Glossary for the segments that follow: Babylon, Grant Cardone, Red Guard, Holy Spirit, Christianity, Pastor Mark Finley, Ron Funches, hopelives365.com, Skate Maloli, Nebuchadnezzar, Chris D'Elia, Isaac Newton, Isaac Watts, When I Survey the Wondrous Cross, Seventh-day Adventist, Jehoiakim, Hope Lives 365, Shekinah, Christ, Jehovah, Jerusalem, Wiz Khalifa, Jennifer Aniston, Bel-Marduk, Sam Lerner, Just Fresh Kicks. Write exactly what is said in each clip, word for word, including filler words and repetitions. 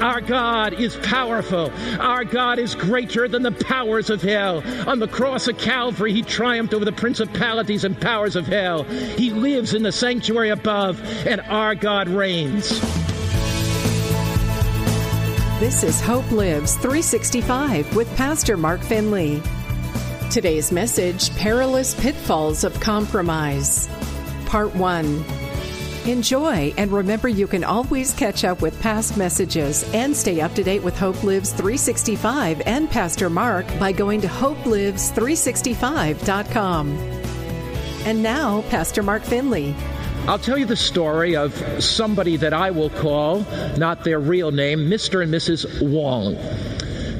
Our God is powerful. Our God is greater than the powers of hell. On the cross of Calvary, he triumphed over the principalities and powers of hell. He lives in the sanctuary above, and our God reigns. This is Hope Lives three sixty-five with Pastor Mark Finley. Today's message, Perilous Pitfalls of Compromise. Part one. Enjoy, and remember you can always catch up with past messages and stay up to date with Hope Lives three sixty-five and Pastor Mark by going to hope lives three sixty-five dot com. And now, Pastor Mark Finley. I'll tell you the story of somebody that I will call, not their real name, Mister and Missus Wong.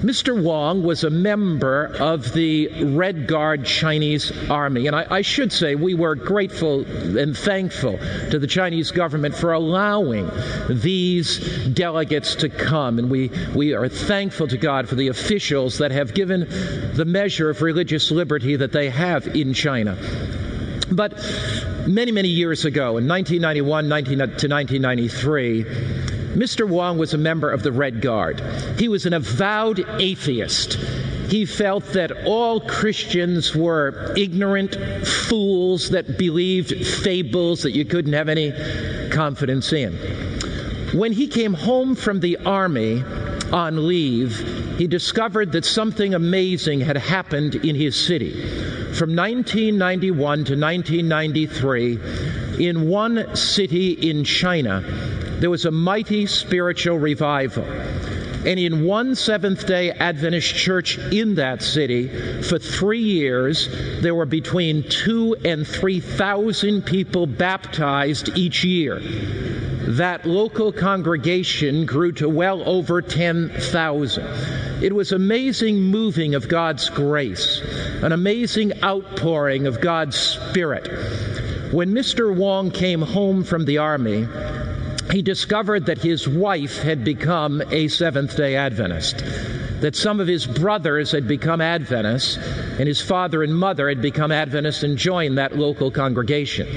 Mister Wong was a member of the Red Guard Chinese Army. And I, I should say we were grateful and thankful to the Chinese government for allowing these delegates to come. And we, we are thankful to God for the officials that have given the measure of religious liberty that they have in China. But many, many years ago, in nineteen ninety-one to nineteen ninety-three, Mister Wong was a member of the Red Guard. He was an avowed atheist. He felt that all Christians were ignorant fools that believed fables that you couldn't have any confidence in. When he came home from the army on leave, he discovered that something amazing had happened in his city. From nineteen ninety-one to nineteen ninety-three, in one city in China, there was a mighty spiritual revival. And in one Seventh-day Adventist church in that city, for three years, there were between two and three thousand people baptized each year. That local congregation grew to well over ten thousand. It was amazing moving of God's grace, an amazing outpouring of God's Spirit. When Mister Wong came home from the army, he discovered that his wife had become a Seventh-day Adventist, that some of his brothers had become Adventists, and his father and mother had become Adventists and joined that local congregation.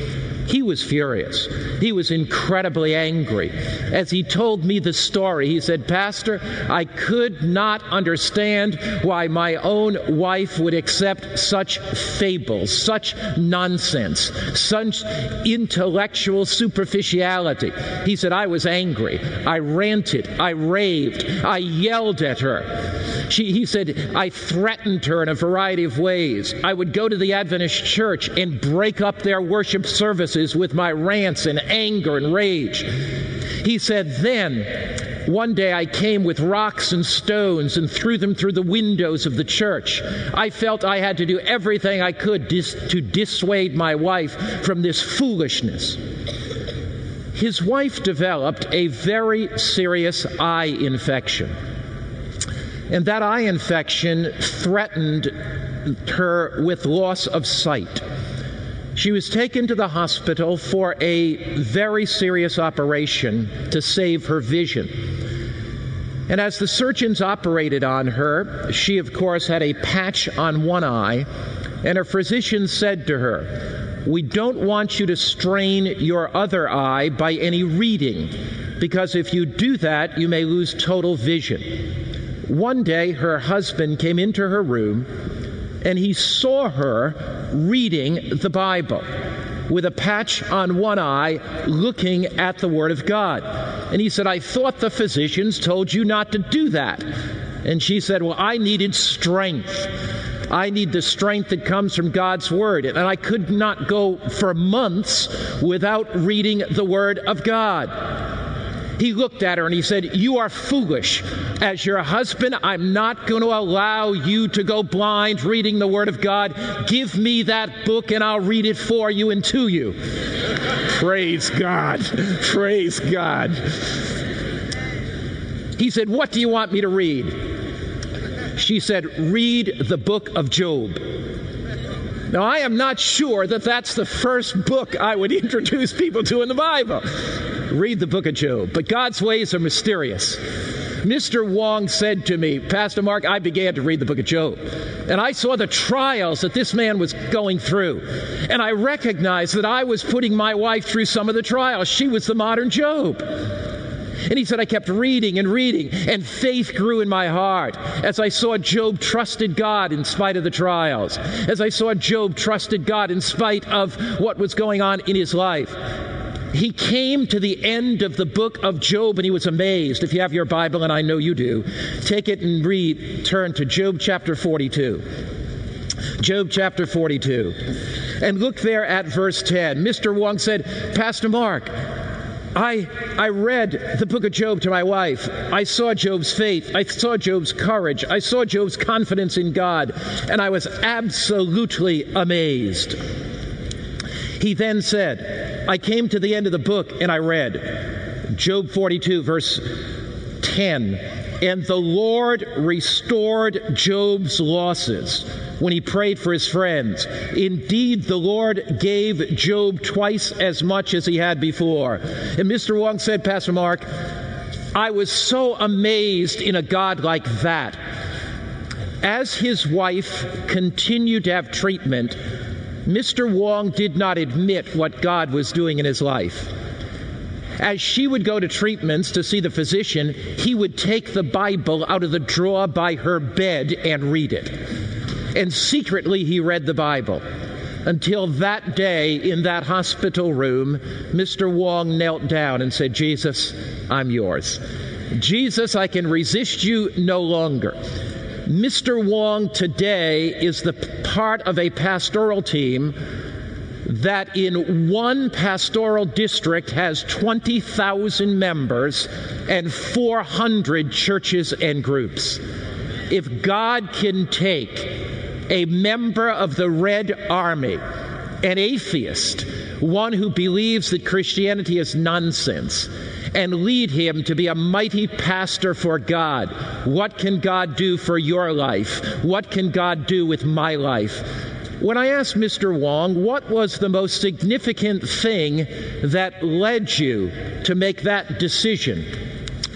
He was furious. He was incredibly angry. As he told me the story, he said, "Pastor, I could not understand why my own wife would accept such fables, such nonsense, such intellectual superficiality." He said, "I was angry. I ranted. I raved. I yelled at her. She, he said, I threatened her in a variety of ways. I would go to the Adventist church and break up their worship service with my rants and anger and rage." He said, "Then one day I came with rocks and stones and threw them through the windows of the church. I felt I had to do everything I could dis- to dissuade my wife from this foolishness." His wife developed a very serious eye infection. And that eye infection threatened her with loss of sight. She was taken to the hospital for a very serious operation to save her vision. And as the surgeons operated on her, she, of course, had a patch on one eye, and her physician said to her, "We don't want you to strain your other eye by any reading, because if you do that, you may lose total vision." One day, her husband came into her room, and he saw her reading the Bible with a patch on one eye, looking at the Word of God. And he said, "I thought the physicians told you not to do that." And she said, "Well, I needed strength. I need the strength that comes from God's Word. And I could not go for months without reading the Word of God." He looked at her and he said, "You are foolish. As your husband, I'm not going to allow you to go blind reading the Word of God. Give me that book and I'll read it for you and to you." Praise God. Praise God. He said, "What do you want me to read?" She said, "Read the book of Job." Now, I am not sure that that's the first book I would introduce people to in the Bible. Read the book of Job. But God's ways are mysterious. Mister Wong said to me, "Pastor Mark, I began to read the book of Job, and I saw the trials that this man was going through, and I recognized that I was putting my wife through some of the trials. She was the modern Job." And he said, I kept reading and reading, and faith grew in my heart as I saw Job trusted God in spite of the trials, as I saw Job trusted God in spite of what was going on in his life. He came to the end of the book of Job, and he was amazed. If you have your Bible, and I know you do, take it and read, turn to Job chapter forty-two. Job chapter forty-two. And look there at verse ten. Mister Wong said, Pastor Mark, I, I read the book of Job to my wife. I saw Job's faith. I saw Job's courage. I saw Job's confidence in God. And I was absolutely amazed. He then said, I came to the end of the book and I read Job forty-two, verse ten. And the Lord restored Job's losses when he prayed for his friends. Indeed, the Lord gave Job twice as much as he had before. And Mister Wong said, Pastor Mark, I was so amazed in a God like that. As his wife continued to have treatment, Mister Wong did not admit what God was doing in his life. As she would go to treatments to see the physician, he would take the Bible out of the drawer by her bed and read it. And secretly he read the Bible. Until that day in that hospital room, Mister Wong knelt down and said, Jesus, I'm yours. Jesus, I can resist you no longer. Mister Wong today is the part of a pastoral team that in one pastoral district has twenty thousand members and four hundred churches and groups. If God can take a member of the Red Army, an atheist, one who believes that Christianity is nonsense, and lead him to be a mighty pastor for God, what can God do for your life? What can God do with my life? When I asked Mister Wong, what was the most significant thing that led you to make that decision?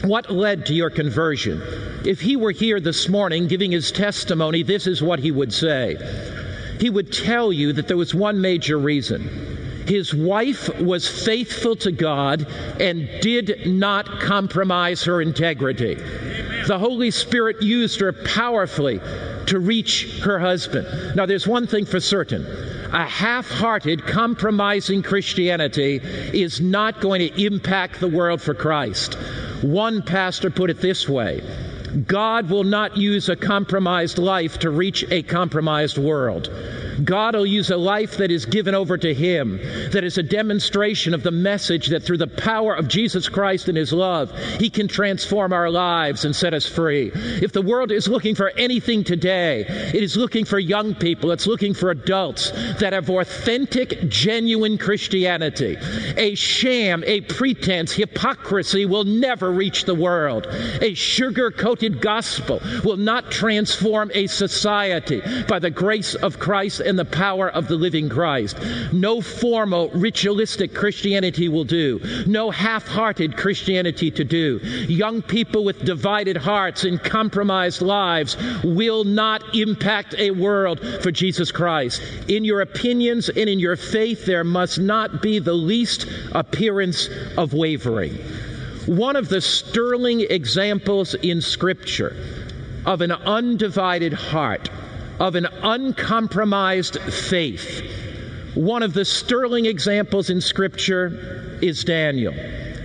What led to your conversion? If he were here this morning giving his testimony, this is what he would say. He would tell you that there was one major reason. His wife was faithful to God and did not compromise her integrity. The Holy Spirit used her powerfully to reach her husband. Now, there's one thing for certain. A half-hearted, compromising Christianity is not going to impact the world for Christ. One pastor put it this way: God will not use a compromised life to reach a compromised world. God will use a life that is given over to Him, that is a demonstration of the message that through the power of Jesus Christ and His love, He can transform our lives and set us free. If the world is looking for anything today, it is looking for young people, it's looking for adults that have authentic, genuine Christianity. A sham, a pretense, hypocrisy will never reach the world. A sugar-coated gospel will not transform a society by the grace of Christ and the power of the living Christ. No formal ritualistic Christianity will do. No half-hearted Christianity to do. Young people with divided hearts and compromised lives will not impact a world for Jesus Christ. In your opinions and in your faith, there must not be the least appearance of wavering. One of the sterling examples in Scripture of an undivided heart, of an uncompromised faith. One of the sterling examples in Scripture is Daniel.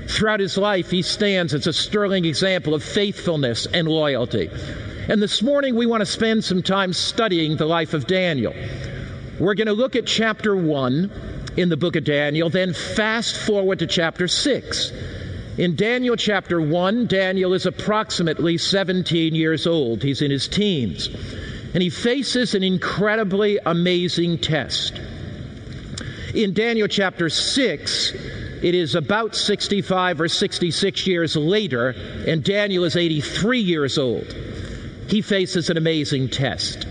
Throughout his life, he stands as a sterling example of faithfulness and loyalty. And this morning, we want to spend some time studying the life of Daniel. We're going to look at chapter one in the book of Daniel, then fast forward to chapter six. In Daniel chapter one, Daniel is approximately seventeen years old. He's in his teens. And he faces an incredibly amazing test. In Daniel chapter six, it is about sixty-five or sixty-six years later, and Daniel is eighty-three years old. He faces an amazing test.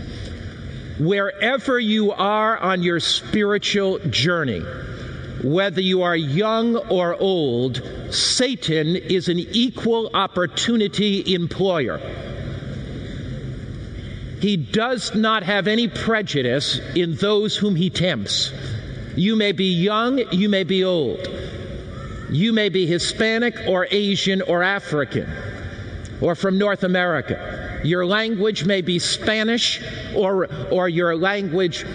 Wherever you are on your spiritual journey, whether you are young or old, Satan is an equal opportunity employer. He does not have any prejudice in those whom he tempts. You may be young, you may be old. You may be Hispanic or Asian or African or from North America. Your language may be Spanish or or your language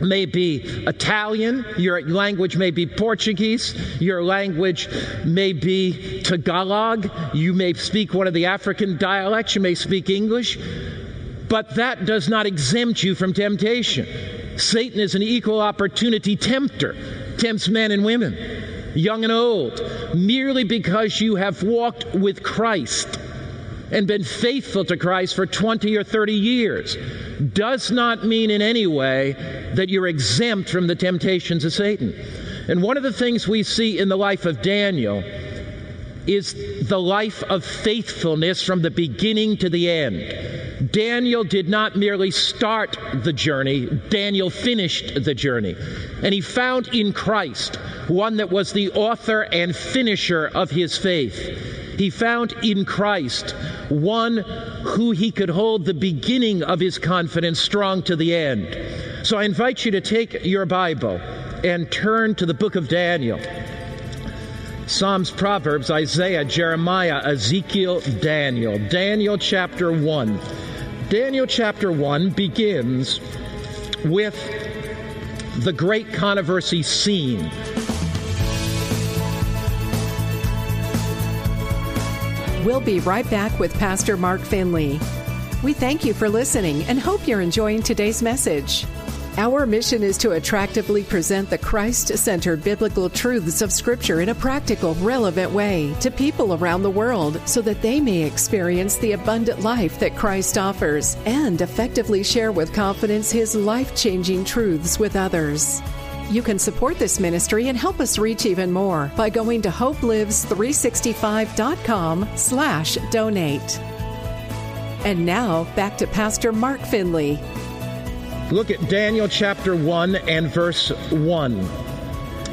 may be Italian, your language may be Portuguese, your language may be Tagalog, you may speak one of the African dialects, you may speak English, but that does not exempt you from temptation. Satan is an equal opportunity tempter, tempts men and women, young and old, merely because you have walked with Christ and been faithful to Christ for twenty or thirty years does not mean in any way that you're exempt from the temptations of Satan. And one of the things we see in the life of Daniel is the life of faithfulness from the beginning to the end. Daniel did not merely start the journey, Daniel finished the journey. And he found in Christ one that was the author and finisher of his faith. He found in Christ one who he could hold the beginning of his confidence strong to the end. So I invite you to take your Bible and turn to the book of Daniel. Psalms, Proverbs, Isaiah, Jeremiah, Ezekiel, Daniel. Daniel chapter one. Daniel chapter one begins with the great controversy scene. We'll be right back with Pastor Mark Finley. We thank you for listening and hope you're enjoying today's message. Our mission is to attractively present the Christ-centered biblical truths of Scripture in a practical, relevant way to people around the world so that they may experience the abundant life that Christ offers and effectively share with confidence His life-changing truths with others. You can support this ministry and help us reach even more by going to hope lives three sixty-five dot com slash donate. And now, back to Pastor Mark Finley. Look at Daniel chapter one and verse one.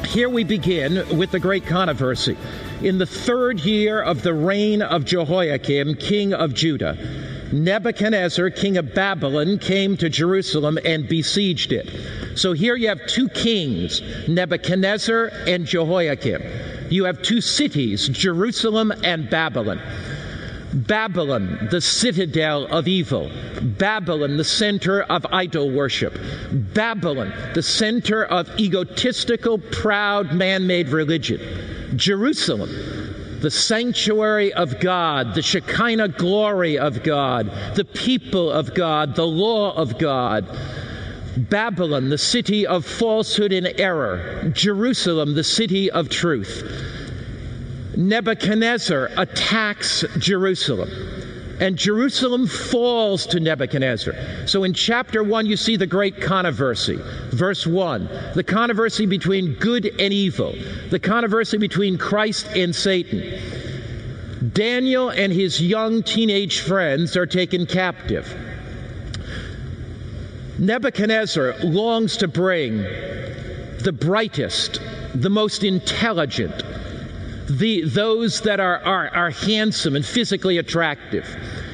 Here we begin with the great controversy. In the third year of the reign of Jehoiakim, king of Judah, Nebuchadnezzar, king of Babylon, came to Jerusalem and besieged it. So here you have two kings, Nebuchadnezzar and Jehoiakim. You have two cities, Jerusalem and Babylon. Babylon, the citadel of evil. Babylon, the center of idol worship. Babylon, the center of egotistical, proud, man-made religion. Jerusalem, the sanctuary of God, the Shekinah glory of God, the people of God, the law of God. Babylon, the city of falsehood and error. Jerusalem, the city of truth. Nebuchadnezzar attacks Jerusalem, and Jerusalem falls to Nebuchadnezzar. So in chapter one, you see the great controversy. Verse one, the controversy between good and evil, the controversy between Christ and Satan. Daniel and his young teenage friends are taken captive. Nebuchadnezzar longs to bring the brightest, the most intelligent, the those that are, are, are handsome and physically attractive.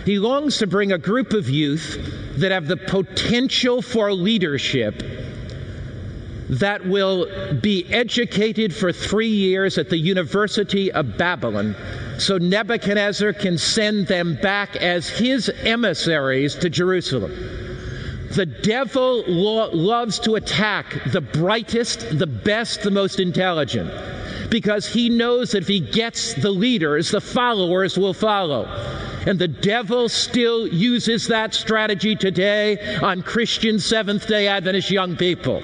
He longs to bring a group of youth that have the potential for leadership that will be educated for three years at the University of Babylon so Nebuchadnezzar can send them back as his emissaries to Jerusalem. The devil lo- loves to attack the brightest, the best, the most intelligent, because he knows that if he gets the leaders, the followers will follow. And the devil still uses that strategy today on Christian Seventh-day Adventist young people.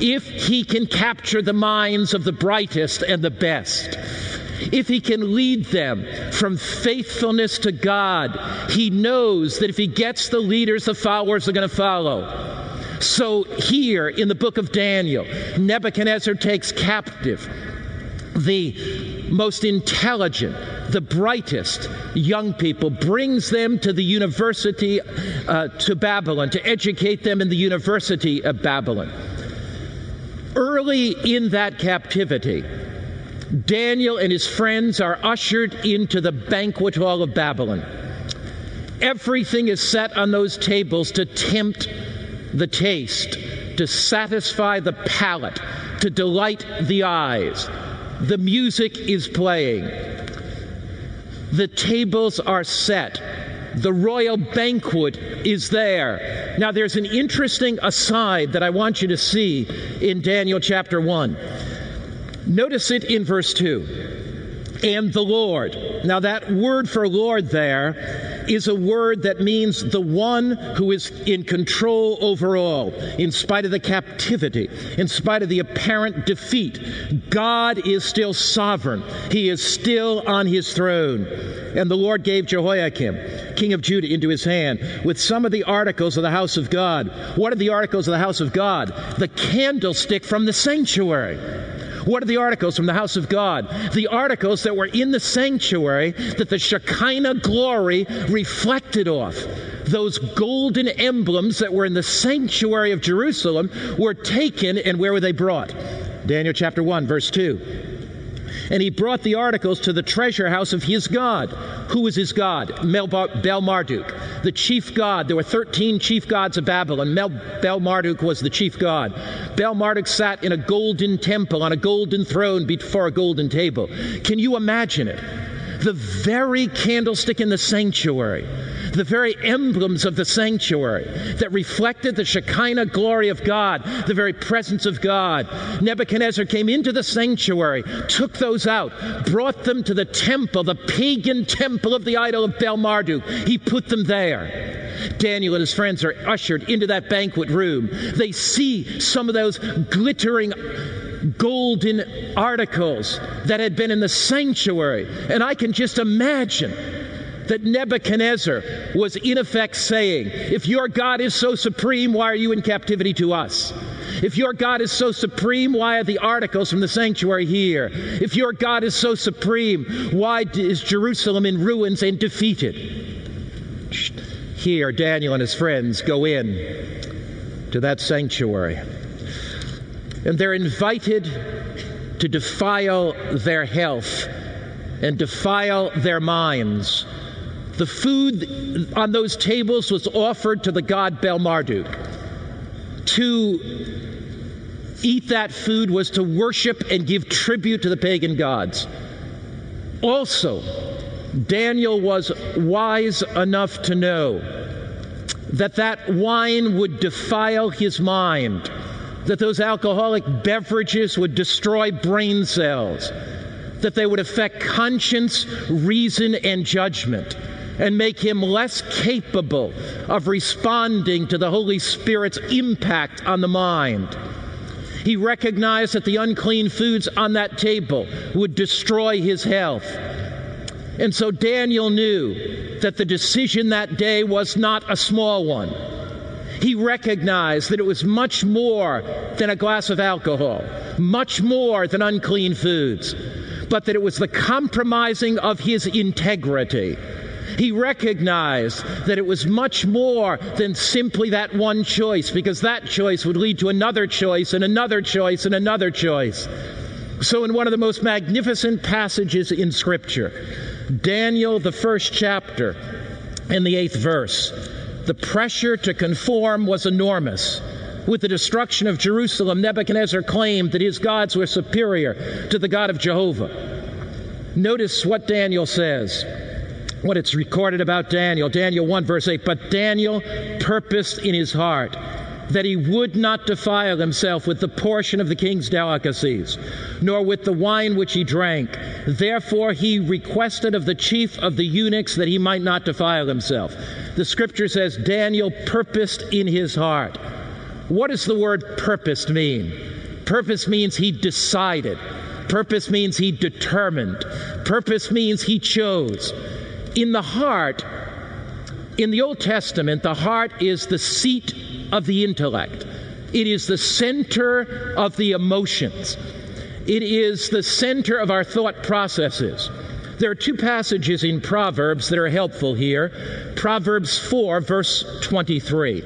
If he can capture the minds of the brightest and the best, if he can lead them from faithfulness to God, he knows that if he gets the leaders, the followers are going to follow. So here in the book of Daniel, Nebuchadnezzar takes captive the most intelligent, the brightest young people, brings them to the university uh, to Babylon, to educate them in the University of Babylon. Early in that captivity, Daniel and his friends are ushered into the banquet hall of Babylon. Everything is set on those tables to tempt the taste, to satisfy the palate, to delight the eyes. The music is playing. The tables are set. The royal banquet is there. Now, there's an interesting aside that I want you to see in Daniel chapter one. Notice it in verse two. And the Lord. Now, that word for Lord there is a word that means the one who is in control over all, in spite of the captivity, in spite of the apparent defeat. God is still sovereign. He is still on his throne. And the Lord gave Jehoiakim, king of Judah, into his hand with some of the articles of the house of God. What are the articles of the house of God? The candlestick from the sanctuary. What are the articles from the house of God? The articles that were in the sanctuary that the Shekinah glory reflected off. Those golden emblems that were in the sanctuary of Jerusalem were taken, and where were they brought? Daniel chapter one, verse two. And he brought the articles to the treasure house of his god. Who was his god? Bel-Marduk, the chief god. There were thirteen chief gods of Babylon. Bel-Marduk was the chief god. Bel-Marduk sat in a golden temple, on a golden throne, before a golden table. Can you imagine it? The very candlestick in the sanctuary, the very emblems of the sanctuary that reflected the Shekinah glory of God, the very presence of God. Nebuchadnezzar came into the sanctuary, took those out, brought them to the temple, the pagan temple of the idol of Bel-Marduk. He put them there. Daniel and his friends are ushered into that banquet room. They see some of those glittering golden articles that had been in the sanctuary. And I can just imagine that Nebuchadnezzar was in effect saying, if your God is so supreme, why are you in captivity to us? If your God is so supreme, why are the articles from the sanctuary here? If your God is so supreme, why is Jerusalem in ruins and defeated? Here, Daniel and his friends go in to that sanctuary. And they're invited to defile their health and defile their minds. The food on those tables was offered to the god Bel-Marduk. To eat that food was to worship and give tribute to the pagan gods. Also, Daniel was wise enough to know that that wine would defile his mind, that those alcoholic beverages would destroy brain cells, that they would affect conscience, reason, and judgment, and make him less capable of responding to the Holy Spirit's impact on the mind. He recognized that the unclean foods on that table would destroy his health. And so Daniel knew that the decision that day was not a small one. He recognized that it was much more than a glass of alcohol, much more than unclean foods, but that it was the compromising of his integrity. He recognized that it was much more than simply that one choice, because that choice would lead to another choice and another choice and another choice. So in one of the most magnificent passages in Scripture, Daniel, the first chapter and the eighth verse, the pressure to conform was enormous. With the destruction of Jerusalem, Nebuchadnezzar claimed that his gods were superior to the God of Jehovah. Notice what Daniel says, what it's recorded about Daniel. Daniel one, verse eight, but Daniel purposed in his heart that he would not defile himself with the portion of the king's delicacies, nor with the wine which he drank. Therefore he requested of the chief of the eunuchs that he might not defile himself. The Scripture says Daniel purposed in his heart. What does the word purposed mean? Purpose means he decided. Purpose means he determined. Purpose means he chose. In the heart, in the Old Testament, the heart is the seat of the intellect. It is the center of the emotions. It is the center of our thought processes. There are two passages in Proverbs that are helpful here. Proverbs four, verse twenty-three.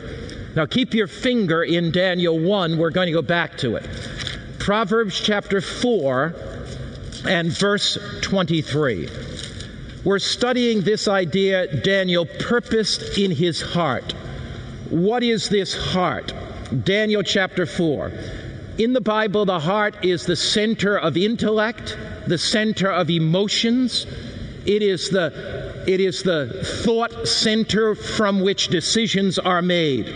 Now keep your finger in Daniel one. We're going to go back to it. Proverbs chapter four and verse twenty-three. We're studying this idea Daniel purposed in his heart. What is this heart? Daniel chapter four In the Bible, the heart is the center of intellect, the center of emotions. It is the, it is the thought center from which decisions are made.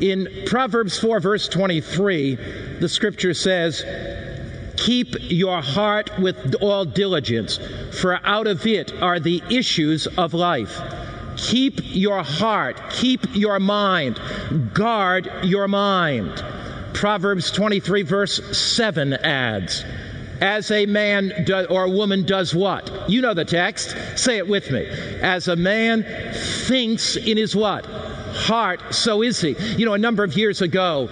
In Proverbs four, verse twenty-three, the scripture says, "Keep your heart with all diligence, for out of it are the issues of life." Keep your heart, keep your mind, guard your mind. Proverbs twenty-three, verse seven adds, "As a man do, or a woman does what?" You know the text. Say it with me. "As a man thinks in his what? Heart, so is he." You know, a number of years ago,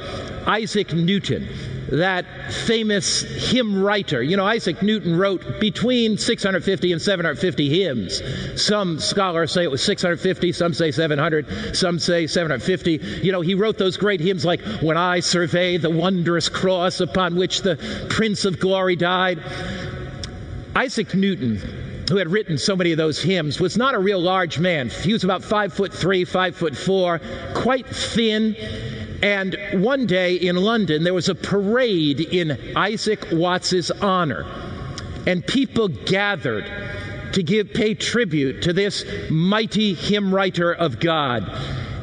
Isaac Newton, that famous hymn writer. You know, Isaac Newton wrote between six hundred fifty and seven hundred fifty hymns. Some scholars say it was six hundred fifty, some say seven hundred, some say seven hundred fifty. You know, he wrote those great hymns like, "When I Survey the Wondrous Cross upon which the Prince of Glory died." Isaac Newton, who had written so many of those hymns, was not a real large man. He was about five foot three, five foot four, quite thin. And one day in London, there was a parade in Isaac Watts's honor. And people gathered to give pay tribute to this mighty hymn writer of God.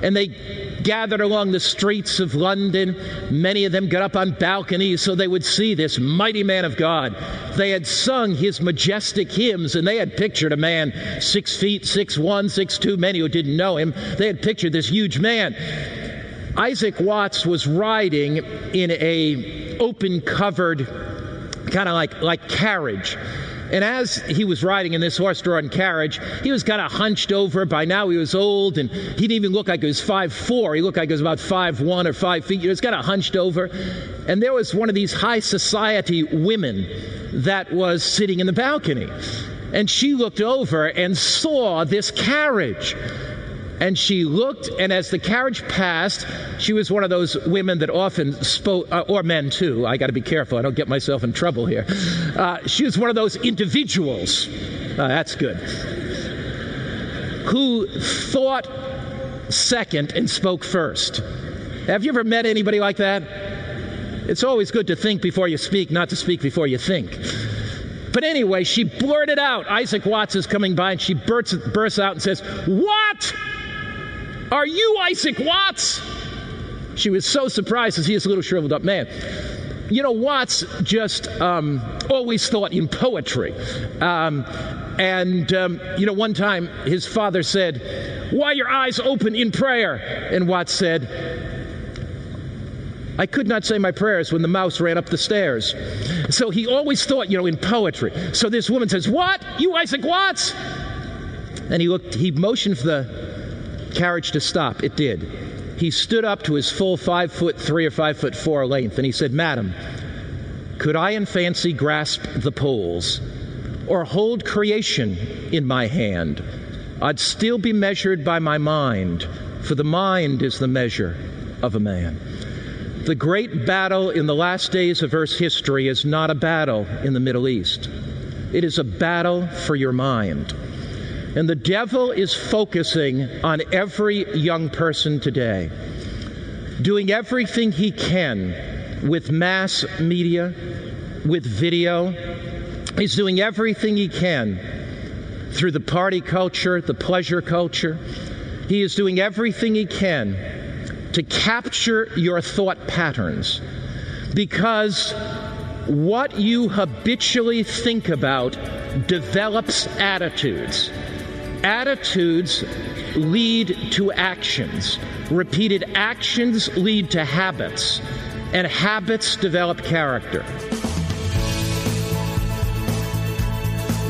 And they gathered along the streets of London. Many of them got up on balconies so they would see this mighty man of God. They had sung his majestic hymns, and they had pictured a man six feet, six one, six two, many who didn't know him. They had pictured this huge man. Isaac Watts was riding in a open covered kind of like, like carriage. And as he was riding in this horse-drawn carriage, he was kind of hunched over. By now he was old, and he didn't even look like he was five foot four. He looked like he was about five foot one or five feet. He was kind of hunched over. And there was one of these high society women that was sitting in the balcony. And she looked over and saw this carriage. And she looked, and as the carriage passed, she was one of those women that often spoke, uh, or men too, I got to be careful, I don't get myself in trouble here. Uh, she was one of those individuals, uh, that's good, who thought second and spoke first. Have you ever met anybody like that? It's always good to think before you speak, not to speak before you think. But anyway, she blurted out, Isaac Watts is coming by, and she bursts, bursts out and says, "What? Are you Isaac Watts?" She was so surprised to see this little shriveled up man. You know, Watts just um, always thought in poetry. Um, and, um, you know, one time his father said, "Why your eyes open in prayer?" And Watts said, "I could not say my prayers when the mouse ran up the stairs." So he always thought, you know, in poetry. So this woman says, "What? You Isaac Watts?" And he looked, he motioned for the carriage to stop. It did. He stood up to his full five foot three or five foot four length, and he said, "Madam, could I in fancy grasp the poles, or hold creation in my hand, I'd still be measured by my mind, for the mind is the measure of a man." The great battle in the last days of Earth's history is not a battle in the Middle East. It is a battle for your mind. And the devil is focusing on every young person today, doing everything he can with mass media, with video. He's doing everything he can through the party culture, the pleasure culture. He is doing everything he can to capture your thought patterns, because what you habitually think about develops attitudes. Attitudes lead to actions. Repeated actions lead to habits, and habits develop character.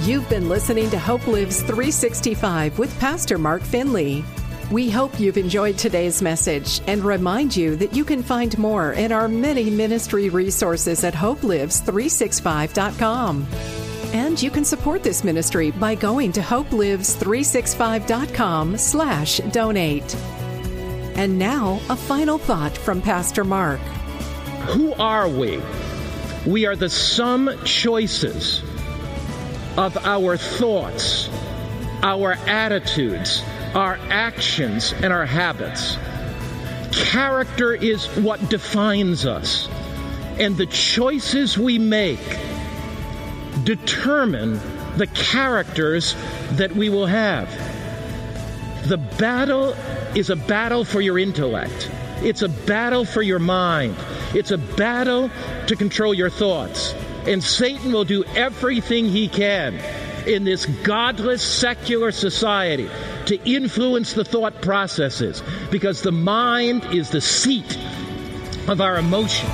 You've been listening to Hope Lives three sixty-five with Pastor Mark Finley. We hope you've enjoyed today's message and remind you that you can find more in our many ministry resources at hope lives three sixty-five dot com. And you can support this ministry by going to hope lives three sixty-five dot com slash donate. And now, a final thought from Pastor Mark. Who are we? We are the sum choices of our thoughts, our attitudes, our actions, and our habits. Character is what defines us. and the choices we make determine the characters that we will have. The battle is a battle for your intellect. It's a battle for your mind. It's a battle to control your thoughts. And Satan will do everything he can in this godless, secular society to influence the thought processes, because the mind is the seat of our emotion.